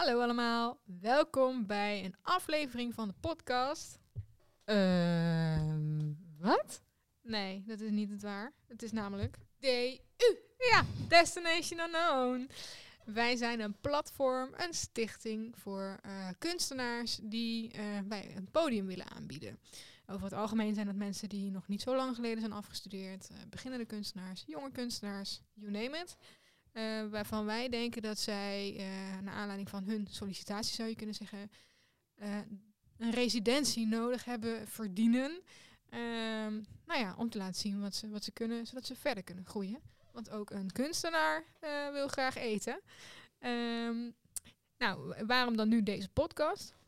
Hallo allemaal, welkom bij een aflevering van de podcast. Wat? Nee, dat is niet het waar. Het is namelijk Destination Unknown. Wij zijn een platform, een stichting voor kunstenaars die wij een podium willen aanbieden. Over het algemeen zijn dat mensen die nog niet zo lang geleden zijn afgestudeerd. Beginnende kunstenaars, jonge kunstenaars, you name it. Waarvan wij denken dat zij, naar aanleiding van hun sollicitatie zou je kunnen zeggen, een residentie nodig hebben, verdienen. Om te laten zien wat ze kunnen, zodat ze verder kunnen groeien. Want ook een kunstenaar wil graag eten. Waarom dan nu deze podcast?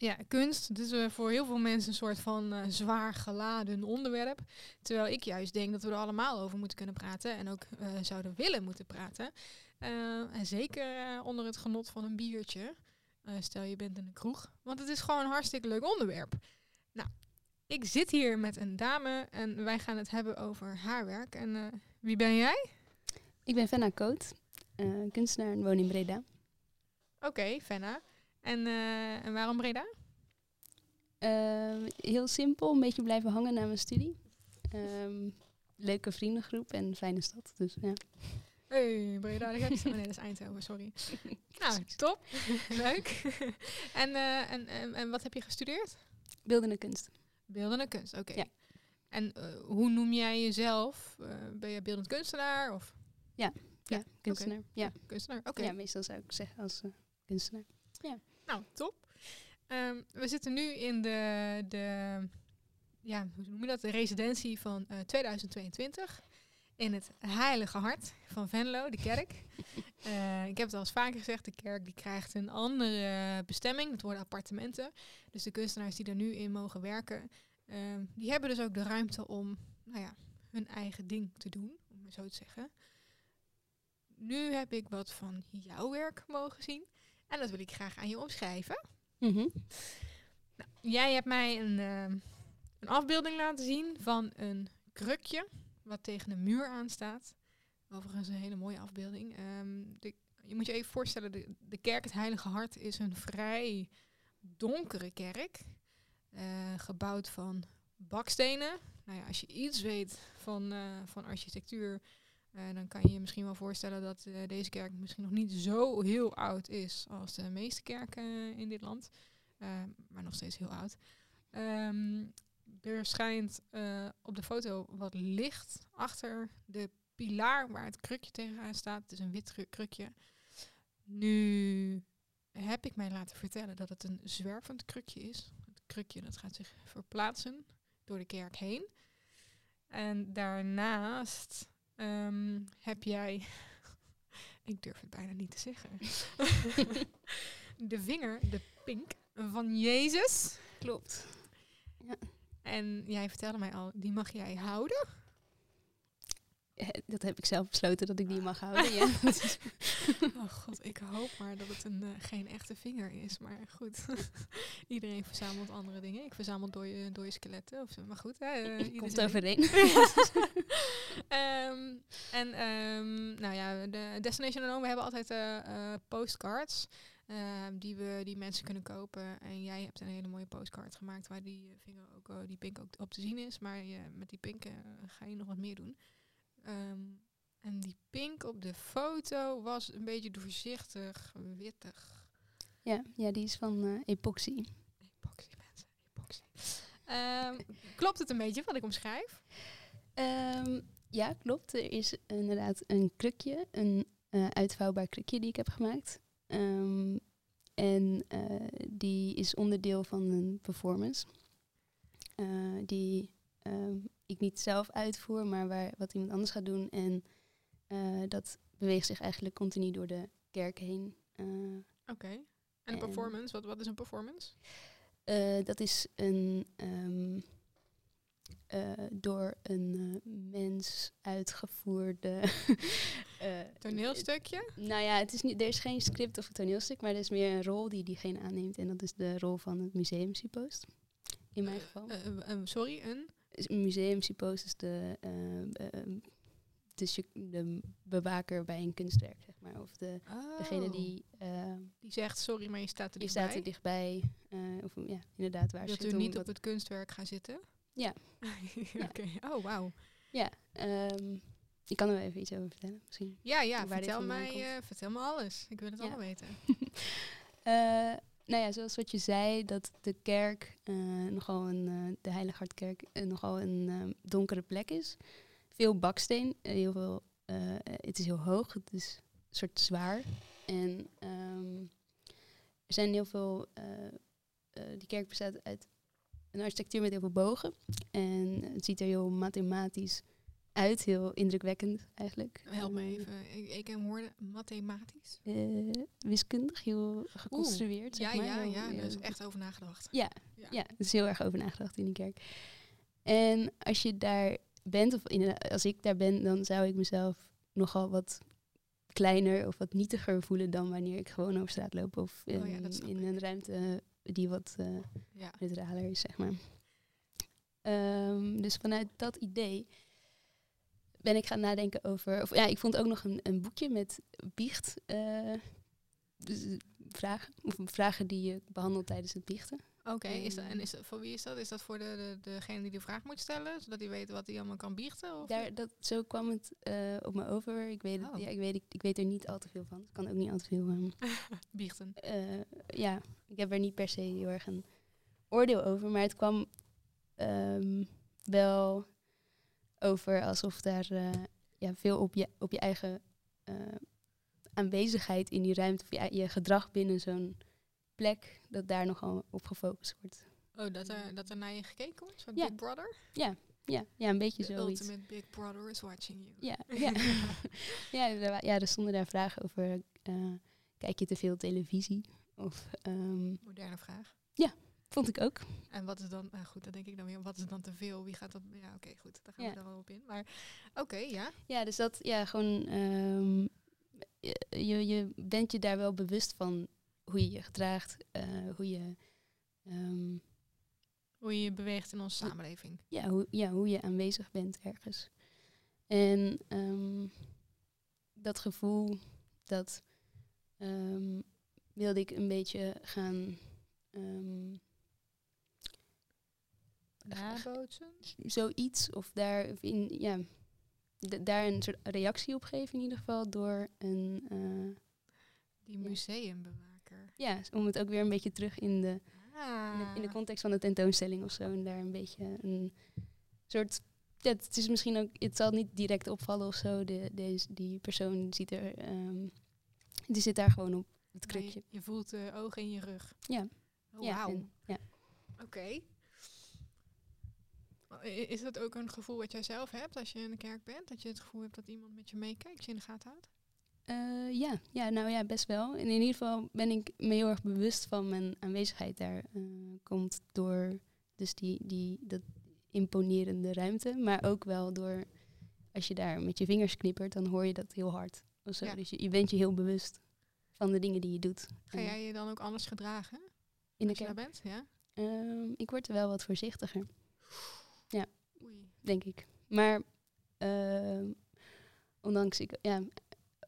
Ja, kunst. Dit is voor heel veel mensen een soort van zwaar geladen onderwerp. Terwijl ik juist denk dat we er allemaal over moeten kunnen praten. En ook zouden willen moeten praten. En zeker onder het genot van een biertje. Stel je bent in een kroeg. Want het is gewoon een hartstikke leuk onderwerp. Nou, ik zit hier met een dame. En wij gaan het hebben over haar werk. En wie ben jij? Ik ben Fenna Koot. Kunstenaar en woon in Breda. Oké, Fenna. En waarom Breda? Heel simpel, een beetje blijven hangen na mijn studie. Leuke vriendengroep en fijne stad. Dus, ja. Hey, Breda, daar ga ik zo. Nee, dat is Eindhoven, sorry. Nou, top. Leuk. En wat heb je gestudeerd? Beeldende kunst. Beeldende kunst, oké. Ja. En hoe noem jij jezelf? Ben je beeldend kunstenaar? Of? Ja, kunstenaar. Okay. Ja. Kunstenaar, oké. Okay. Ja, meestal zou ik zeggen als kunstenaar. Ja. Nou, top. We zitten nu in de residentie van 2022 in het Heilige Hart van Venlo, de kerk. Ik heb het al eens vaker gezegd, de kerk die krijgt een andere bestemming. Het worden appartementen. Dus de kunstenaars die er nu in mogen werken, die hebben dus ook de ruimte om hun eigen ding te doen, om het zo te zeggen. Nu heb ik wat van jouw werk mogen zien. En dat wil ik graag aan je omschrijven. Mm-hmm. Nou, jij hebt mij een afbeelding laten zien van een krukje wat tegen een muur aanstaat. Overigens een hele mooie afbeelding. Je moet je even voorstellen, de kerk Het Heilige Hart is een vrij donkere kerk. Gebouwd van bakstenen. Nou ja, als je iets weet van architectuur, dan kan je je misschien wel voorstellen dat deze kerk misschien nog niet zo heel oud is als de meeste kerken in dit land. Maar nog steeds heel oud. Er schijnt op de foto wat licht achter de pilaar waar het krukje tegenaan staat. Het is een wit krukje. Nu heb ik mij laten vertellen dat het een zwervend krukje is. Het krukje dat gaat zich verplaatsen door de kerk heen. En daarnaast heb jij, ik durf het bijna niet te zeggen, de pink van Jezus. Klopt. Ja. En jij vertelde mij al, die mag jij houden? Dat heb ik zelf besloten, dat ik die mag houden, ja. Oh god, ik hoop maar dat het geen echte vinger is. Maar goed, iedereen verzamelt andere dingen. Ik verzamel dode skeletten of zo. Maar goed, komt overeen. De Destination Unknown, we hebben altijd postcards die mensen kunnen kopen. En jij hebt een hele mooie postcard gemaakt waar die vinger ook, die pink ook op te zien is. Maar met die pink ga je nog wat meer doen. En die pink op de foto was een beetje doorzichtig, wittig. Ja, die is van epoxy. Epoxy, mensen, epoxy. Klopt het een beetje wat ik omschrijf? Ja, klopt. Er is inderdaad een krukje, een uitvouwbaar krukje die ik heb gemaakt. Die is onderdeel van een performance. Ik niet zelf uitvoer, maar wat iemand anders gaat doen. En dat beweegt zich eigenlijk continu door de kerk heen. Oké. En een performance, wat is een performance? Dat is een door een mens uitgevoerde toneelstukje? Nou ja, het is niet, er is geen script of een toneelstuk, maar er is meer een rol die diegene aanneemt. En dat is de rol van het museumsuppost. In mijn geval. Sorry, een? Museumsuppost is de bewaker bij een kunstwerk, zeg maar. Of degene die Die zegt, sorry, maar je staat er dichtbij. Je staat er dichtbij. Of, ja, inderdaad, waar dat u niet op het kunstwerk gaat zitten? Ja. Okay. Oh, wauw. Ja, ik kan er wel even iets over vertellen misschien. Ja, vertel me alles. Ik wil het allemaal weten. Nou ja, zoals wat je zei, dat de kerk, de Heilige Hartkerk, nogal een donkere plek is. Veel baksteen, heel veel, het is heel hoog, het is een soort zwaar. En er zijn heel veel, die kerk bestaat uit een architectuur met heel veel bogen. En het ziet er heel mathematisch uit, heel indrukwekkend eigenlijk. Help me even, ik hoorde mathematisch. Wiskundig, heel geconstrueerd. Daar is echt over nagedacht. Ja, er is heel erg over nagedacht in die kerk. En als je daar bent, of als ik daar ben, dan zou ik mezelf nogal wat kleiner of wat nietiger voelen dan wanneer ik gewoon over straat loop of in een ruimte die wat neutraler is, zeg maar. Dus vanuit dat idee ben ik gaan nadenken over... ik vond ook nog een boekje met biecht. Vragen die je behandelt tijdens het biechten. Oké, en voor wie is dat? Is dat voor degene die de vraag moet stellen? Zodat hij weet wat hij allemaal kan biechten? Of? Zo kwam het op me over. Ik weet er niet al te veel van. Ik kan ook niet al te veel van. Biechten. Ik heb er niet per se heel erg een oordeel over. Maar het kwam wel over alsof daar veel op je eigen aanwezigheid in die ruimte, of je gedrag binnen zo'n plek, dat daar nogal op gefocust wordt. Oh, dat er naar je gekeken wordt? Zo'n Big Brother? Ja, een beetje zoiets. The ultimate Big Brother is watching you. Er stonden daar vragen over, kijk je te veel televisie? Of, moderne vraag. Ja, vond ik ook. En wat is dan, dat denk ik dan weer, wat is dan te veel? Wie gaat dat? Ja, oké, goed, daar gaan we dan wel op in. Maar oké. Ja, dus dat, gewoon, je bent je daar wel bewust van, hoe je je gedraagt, hoe je je beweegt in onze samenleving. Hoe je aanwezig bent ergens. En dat gevoel, dat wilde ik een beetje gaan nabootsen? Zoiets, of daar een soort reactie op geven in ieder geval door een... die museumbewaarder. Ja, om het ook weer een beetje terug in de context van de tentoonstelling of zo. En daar een beetje een soort... Ja, het is misschien ook... Het zal niet direct opvallen of zo. Die persoon ziet er... die zit daar gewoon op het krukje. Je voelt de ogen in je rug. Ja. Oh, wauw. Oké. Is dat ook een gevoel wat jij zelf hebt als je in de kerk bent? Dat je het gevoel hebt dat iemand met je meekijkt, je in de gaten houdt? Best wel. En in ieder geval ben ik me heel erg bewust van mijn aanwezigheid daar. Komt door dus dat imponerende ruimte, maar ook wel door, als je daar met je vingers knippert, dan hoor je dat heel hard. Ofzo. Ja. Dus je bent je heel bewust van de dingen die je doet. Ga jij je dan ook anders gedragen? Als je daar bent? Ja? Ik word er wel wat voorzichtiger. Ja, denk ik. Maar ondanks ik... Ja,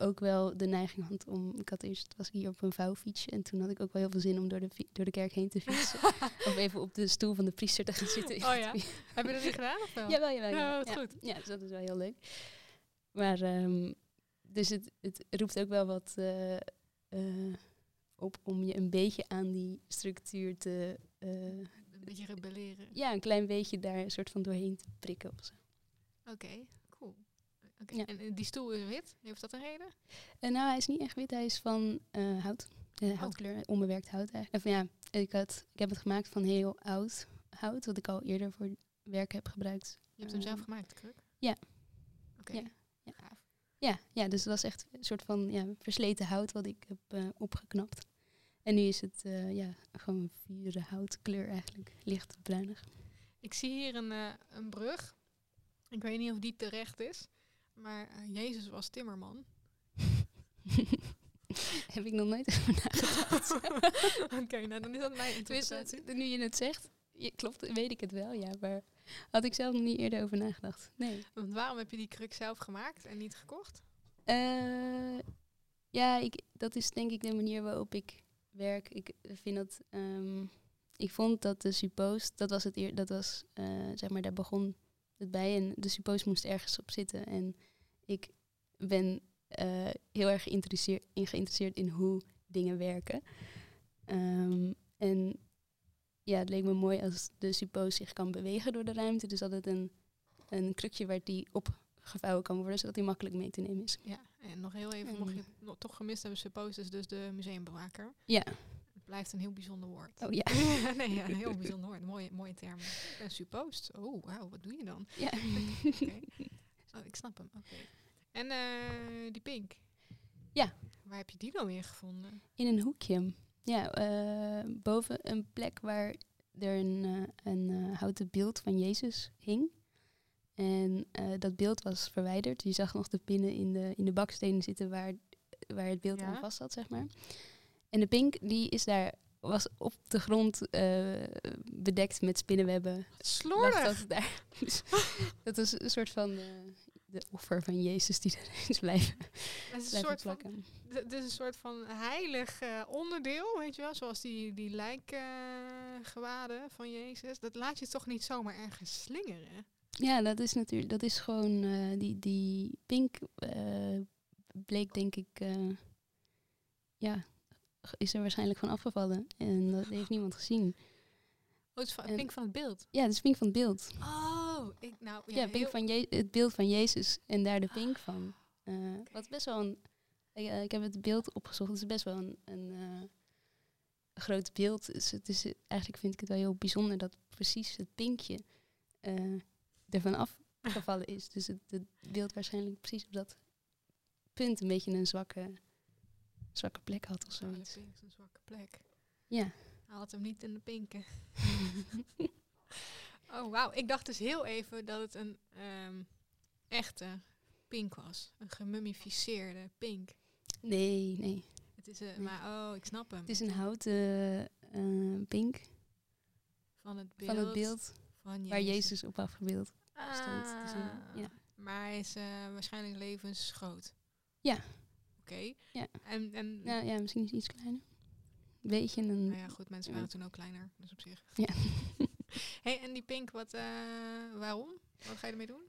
ook wel de neiging had om... Het was hier op een vouwfietsje en toen had ik ook wel heel veel zin om door de kerk heen te fietsen. Of even op de stoel van de priester te gaan zitten. Oh ja? Heb je dat niet gedaan of wel? Jawel. Goed. Ja, dus dat is wel heel leuk. Maar dus het roept ook wel wat op om je een beetje aan die structuur te... een beetje rebelleren. Ja, een klein beetje daar een soort van doorheen te prikken ofzo. Oké. Okay. Ja. En die stoel is wit? Heeft dat een reden? Hij is niet echt wit. Hij is van hout. Houtkleur, onbewerkt hout eigenlijk. Ik heb het gemaakt van heel oud hout, wat ik al eerder voor werk heb gebruikt. Je hebt hem zelf gemaakt, de kruk? Ja. Oké. Ja. Gaaf. Ja, dus het was echt een soort van versleten hout wat ik heb opgeknapt. En nu is het gewoon vierde houtkleur eigenlijk, licht bruinig. Ik zie hier een brug. Ik weet niet of die terecht is. Maar Jezus was timmerman. Heb ik nog nooit over nagedacht. Oké, dan is dat mijn interpretatie. Nu je het zegt, klopt, weet ik het wel. Ja, maar had ik zelf nog niet eerder over nagedacht. Nee. Want waarom heb je die kruk zelf gemaakt en niet gekocht? Dat is denk ik de manier waarop ik werk. Ik vind dat... ik vond dat de suppost... Dat was, zeg maar, daar begon het bij. En de suppost moest ergens op zitten. En ik ben heel erg geïnteresseerd in hoe dingen werken. En ja, het leek me mooi als de suppost zich kan bewegen door de ruimte. Dus altijd een krukje waar die opgevouwen kan worden, zodat die makkelijk mee te nemen is. Ja, en nog heel even, mocht je het toch gemist hebben, suppost is dus de museumbewaker. Ja. Het blijft een heel bijzonder woord. Oh ja. Nee, ja, een heel bijzonder woord. Mooie termen. Een suppost. Oh, wauw, wat doe je dan? Ja. Okay. Oh, ik snap hem. Okay. En die pink? Ja. Waar heb je die dan weer gevonden? In een hoekje. Ja, boven een plek waar er een houten beeld van Jezus hing. En dat beeld was verwijderd. Je zag nog de pinnen in de bakstenen zitten waar het beeld aan vast zat, zeg maar. En de pink, die is daar, was op de grond bedekt met spinnenwebben. Slordig! Dat was een soort van de offer van Jezus die er eens blijven plakken. Het is een soort van heilig onderdeel, weet je wel. Zoals die lijkgewaden van Jezus. Dat laat je toch niet zomaar ergens slingeren? Ja, dat is natuurlijk, dat is gewoon, die pink bleek denk ik, is er waarschijnlijk van afgevallen. En dat heeft niemand gezien. Oh, het is pink van het beeld? Ja, het is pink van het beeld. Oh, pink van het beeld van Jezus en daar de pink van. Okay. Wat best wel ik heb het beeld opgezocht, het is best wel een groot beeld. Dus het is, eigenlijk vind ik het wel heel bijzonder dat precies het pinkje ervan afgevallen is. Dus het beeld waarschijnlijk precies op dat punt een beetje een zwakke plek had of zo. De pink is een zwakke plek. Ja. Hij had hem niet in de pinken. Oh, wauw. Ik dacht dus heel even dat het een echte pink was. Een gemummificeerde pink. Nee. Het is nee. Maar ik snap hem. Het is een houten pink. Van het beeld. Van Jezus. Waar Jezus op afgebeeld stond. Dus maar hij is waarschijnlijk levensgroot. Ja. Oké. Ja. En nou, ja, misschien is het iets kleiner. Een beetje een... Nou ja, goed, mensen waren toen ook kleiner. Dus op zich. Ja. Hey, en die pink, wat, waarom? Wat ga je ermee doen?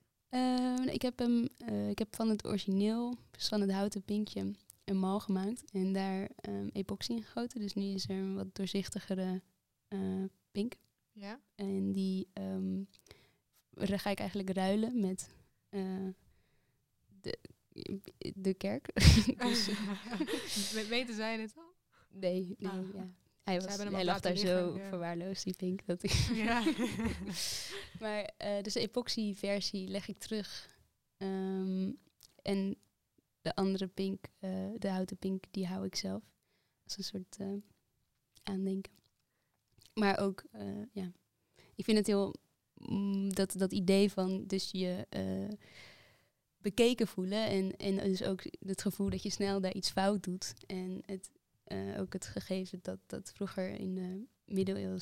Ik heb van het origineel, dus van het houten pinkje, een mal gemaakt. En daar epoxy in gegoten. Dus nu is er een wat doorzichtigere pink. Ja. En die ga ik eigenlijk ruilen met de kerk. Dus weten zij dit al? Nee. Ah. Ja. Hij lag daar zo verwaarloosd, die pink. Dat ik maar dus de epoxy-versie leg ik terug. En de andere pink, de houten pink, die hou ik zelf. Als een soort aandenken. Maar ook, ik vind het heel... Dat idee van dus je bekeken voelen. En dus ook het gevoel dat je snel daar iets fout doet. En het... ook het gegeven dat vroeger in de middeleeuwen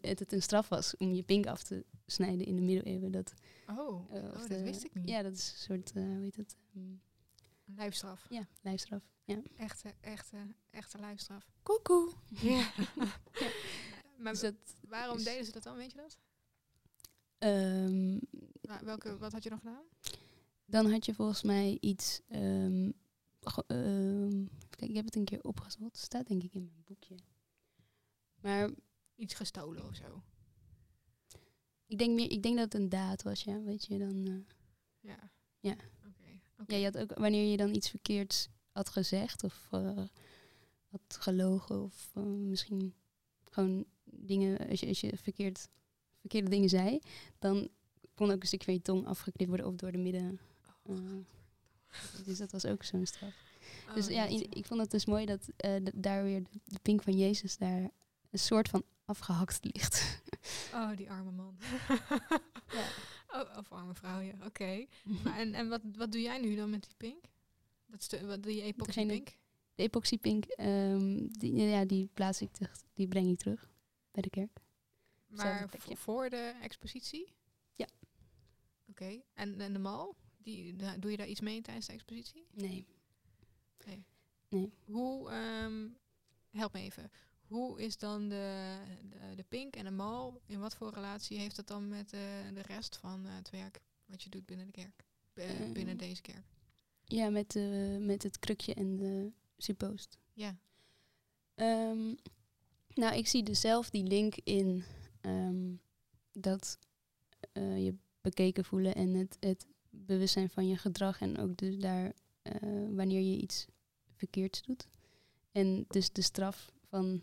het een straf was om je pink af te snijden in de middeleeuwen. Dat wist ik niet. Ja, dat is een soort, hoe heet het? Lijfstraf. Ja, lijfstraf. Ja. Echte lijfstraf. Koekoe! Ja. Ja. Maar dus waarom deden ze dat dan, weet je dat? Wat had je nog gedaan? Dan had je volgens mij iets... kijk, ik heb het een keer opgezocht. Het staat denk ik in mijn boekje. Maar iets gestolen of zo. Ik denk dat het een daad was, ja. Weet je, dan... Ja. Ja. Okay. Ja, je had ook, wanneer je dan iets verkeerds had gezegd of had gelogen of misschien gewoon dingen... Als je verkeerde dingen zei, dan kon ook een stukje van je tong afgeknipt worden of door de midden... dus dat was ook zo'n straf. Oh, dus ja, ik vond het dus mooi dat daar weer de pink van Jezus daar een soort van afgehakt ligt. Oh, die arme man. Ja. Oh, of arme vrouw, ja. Oké. En wat doe jij nu dan met die pink? Wat doe je epoxy pink? De epoxy pink, die plaats ik terug, die breng ik terug bij de kerk. Maar voor de expositie? Ja. Oké. En de mal? Doe je daar iets mee tijdens de expositie? Nee. Hoe help me even. Hoe is dan de pink en de mal? In wat voor relatie heeft dat dan met de rest van het werk wat je doet binnen de kerk? Binnen deze kerk? Ja, met het krukje en de suppost. Ja. Nou, ik zie dus zelf die link in dat je bekeken voelen en het bewustzijn van je gedrag. En ook dus daar wanneer je iets verkeerds doet. En dus de straf van...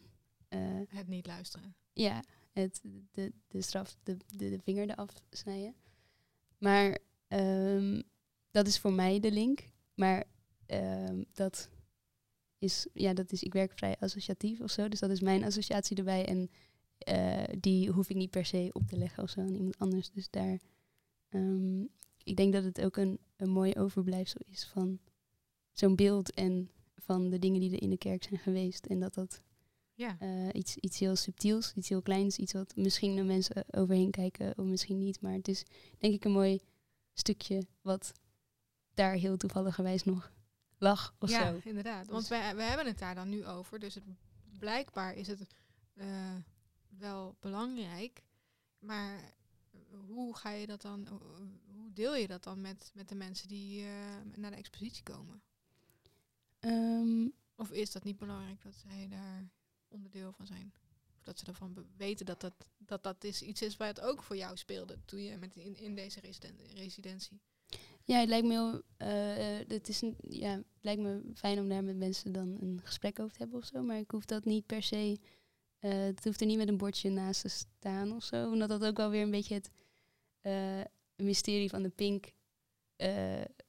het niet luisteren. Ja, de straf, de vinger eraf snijden. Maar dat is voor mij de link. Maar dat... ik werk vrij associatief of zo, dus dat is mijn associatie erbij en die hoef ik niet per se op te leggen of zo aan iemand anders. Dus daar, ik denk dat het ook een mooi overblijfsel is van zo'n beeld en van de dingen die er in de kerk zijn geweest. En dat ja. Iets heel subtiels, iets heel kleins, iets wat misschien de mensen overheen kijken of misschien niet. Maar het is denk ik een mooi stukje wat daar heel toevalligerwijs nog lag of ja, zo. Inderdaad. Want wij hebben het daar dan nu over. Dus blijkbaar is het wel belangrijk. Maar hoe ga je dat dan? Hoe deel je dat dan met de mensen die naar de expositie komen? Of is dat niet belangrijk dat zij daar onderdeel van zijn? Of dat ze ervan weten dat is iets is waar het ook voor jou speelde toen je in deze residentie. Ja, het lijkt me fijn om daar met mensen dan een gesprek over te hebben of zo. Maar ik hoef dat niet per se... het hoeft er niet met een bordje naast te staan of zo. Omdat dat ook wel weer een beetje het mysterie van de pink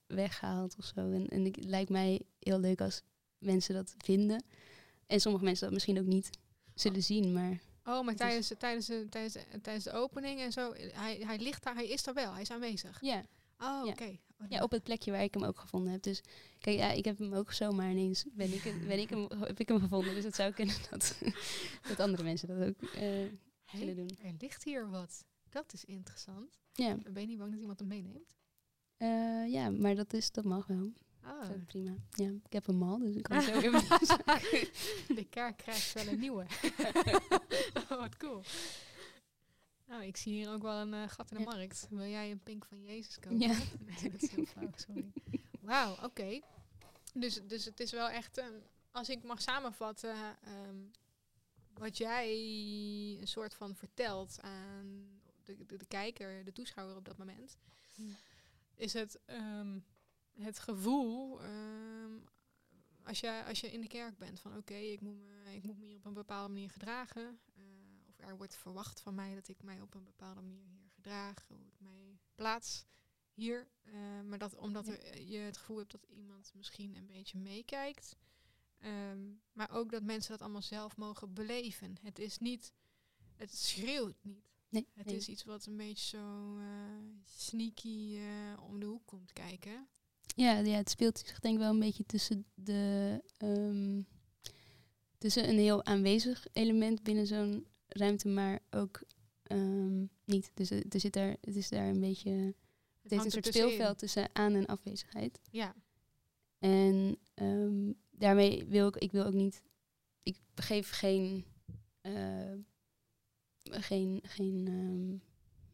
weghaalt of zo. En het lijkt mij heel leuk als mensen dat vinden. En sommige mensen dat misschien ook niet zullen zien, maar... Oh, maar tijdens de opening en zo... Hij ligt daar, hij is daar wel, hij is aanwezig. Ja. Oh, ja. Okay. Oh, ja, op het plekje waar ik hem ook gevonden heb. Dus kijk, ja, ik heb hem ook zomaar ineens heb ik hem gevonden. Dus het zou kunnen dat andere mensen dat ook willen doen. Er ligt hier wat. Dat is interessant. Ja. Ben je niet bang dat iemand hem meeneemt? Ja, maar dat mag wel. Oh. Zo, prima. Ja, ik heb hem al, dus ik kan het ook even doen. De kaart krijgt wel een nieuwe. Oh, wat cool. Nou, ik zie hier ook wel een gat in de markt. Wil jij een pink van Jezus kopen? Ja. Nee, dat is heel flauw, sorry. Wauw, oké. Dus het is wel echt... als ik mag samenvatten... wat jij een soort van vertelt aan de kijker, de toeschouwer op dat moment... is het gevoel... als je in de kerk bent van... oké, ik moet me hier op een bepaalde manier gedragen... Er wordt verwacht van mij dat ik mij op een bepaalde manier hier gedraag, hoe ik mij plaats hier. Maar je het gevoel hebt dat iemand misschien een beetje meekijkt. Maar ook dat mensen dat allemaal zelf mogen beleven. Het schreeuwt niet. Nee, het is iets wat een beetje zo sneaky om de hoek komt kijken. Ja, het speelt zich denk ik wel een beetje tussen tussen een heel aanwezig element binnen zo'n ruimte, maar ook niet. Dus het is daar een beetje... Het heeft een soort speelveld tussen aan- en afwezigheid. Ja. En daarmee wil ik ook niet... Ik geef geen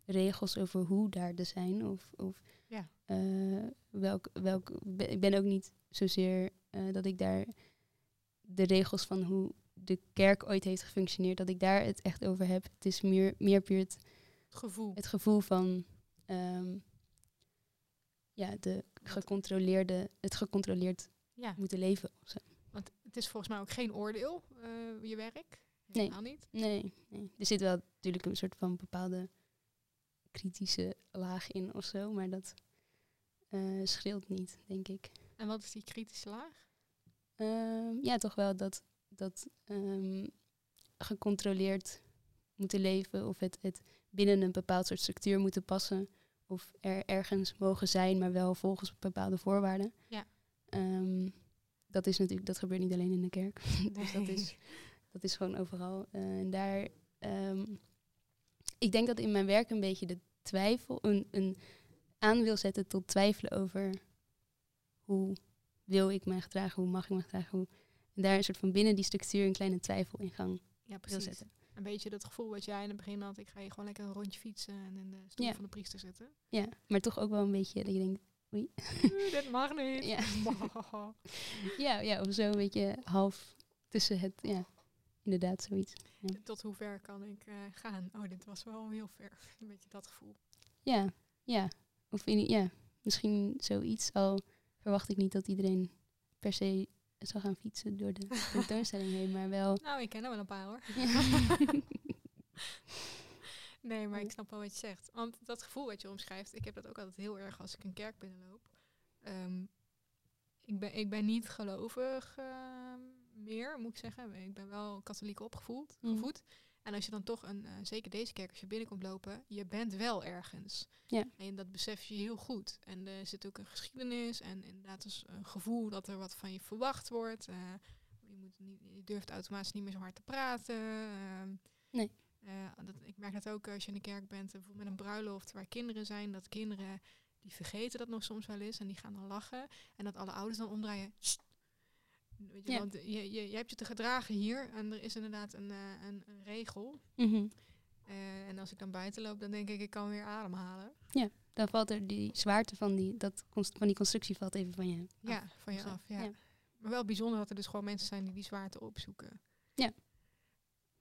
regels over hoe daar te zijn. Ik ben ook niet zozeer dat ik daar de regels van hoe de kerk ooit heeft gefunctioneerd, dat ik daar het echt over heb. Het is meer puur het gevoel. Het gevoel van het gecontroleerd moeten leven. Zo. Want het is volgens mij ook geen oordeel, je werk. Helemaal niet. Nee. Er zit wel natuurlijk een soort van bepaalde kritische laag in of zo, maar dat scheelt niet, denk ik. En wat is die kritische laag? Ja, toch wel dat gecontroleerd moeten leven of het binnen een bepaald soort structuur moeten passen of er ergens mogen zijn, maar wel volgens bepaalde voorwaarden. Ja. Dat is natuurlijk, dat gebeurt niet alleen in de kerk. Nee. Dus dat is gewoon overal. En daar, ik denk dat in mijn werk een beetje de twijfel, een aan wil zetten tot twijfelen over hoe wil ik mij gedragen, hoe mag ik mij gedragen, hoe... En daar een soort van binnen die structuur een kleine twijfel in gang wil zetten. Een beetje dat gevoel wat jij in het begin had, ik ga je gewoon lekker een rondje fietsen en in de stoel van de priester zitten. Ja, maar toch ook wel een beetje dat je denkt, oei. Dat mag niet. Ja. Of zo een beetje half tussen het, inderdaad zoiets. Ja. Tot hoe ver kan ik gaan? Oh, dit was wel heel ver. Een beetje dat gevoel. Ja. Of misschien zoiets, al verwacht ik niet dat iedereen per se zou gaan fietsen door de tentoonstelling heen, maar wel... Nou, ik ken er wel een paar, hoor. Ja. Nee, maar ik snap wel wat je zegt. Want dat gevoel wat je omschrijft, ik heb dat ook altijd heel erg als ik een kerk binnenloop. Ik ben niet gelovig meer, moet ik zeggen. Ik ben wel katholiek opgevoed. En als je dan toch zeker deze kerk, als je binnenkomt lopen, je bent wel ergens. Ja. En dat besef je heel goed. En er zit ook een geschiedenis en inderdaad dus een gevoel dat er wat van je verwacht wordt. Je durft automatisch niet meer zo hard te praten. Nee. Ik merk dat ook als je in de kerk bent, bijvoorbeeld met een bruiloft waar kinderen zijn, dat kinderen die vergeten dat nog soms wel eens en die gaan dan lachen. En dat alle ouders dan omdraaien. Weet je, want je hebt je te gedragen hier en er is inderdaad een regel. Mm-hmm. En als ik dan buiten loop, dan denk ik kan weer ademhalen. Ja, dan valt er die zwaarte van die constructie valt even van je af. Ja, van je af, ja. Maar wel bijzonder dat er dus gewoon mensen zijn die die zwaarte opzoeken. Ja.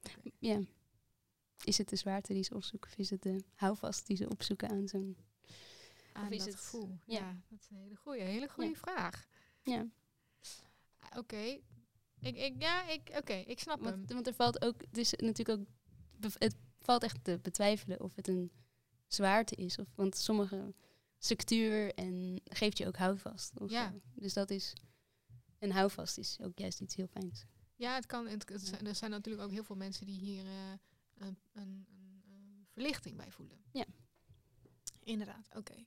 Okay. Ja. Is het de zwaarte die ze opzoeken of is het de houvast die ze opzoeken aan zo'n... Aan dat gevoel. Ja, dat is een hele goede vraag. Ja. Oké. Ik snap hem. Want er valt ook, dus natuurlijk ook, het valt echt te betwijfelen of het een zwaarte is. Want sommige structuur geeft je ook houvast. Dus dat is, en houvast is ook juist iets heel fijns. Ja, het kan. Er zijn natuurlijk ook heel veel mensen die hier een verlichting bij voelen. Ja. Inderdaad, oké.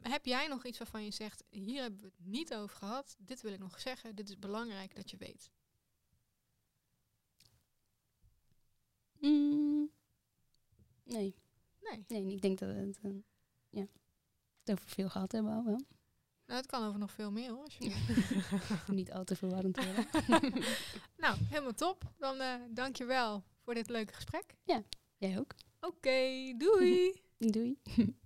Heb jij nog iets waarvan je zegt, hier hebben we het niet over gehad, dit wil ik nog zeggen, dit is belangrijk dat je weet? Nee, ik denk dat we het over veel gehad hebben al wel. Nou, het kan over nog veel meer, hoor. Niet al te verwarrend worden. Nou, helemaal top. Dan dank je wel voor dit leuke gesprek. Ja, jij ook. Oké, doei! Doei!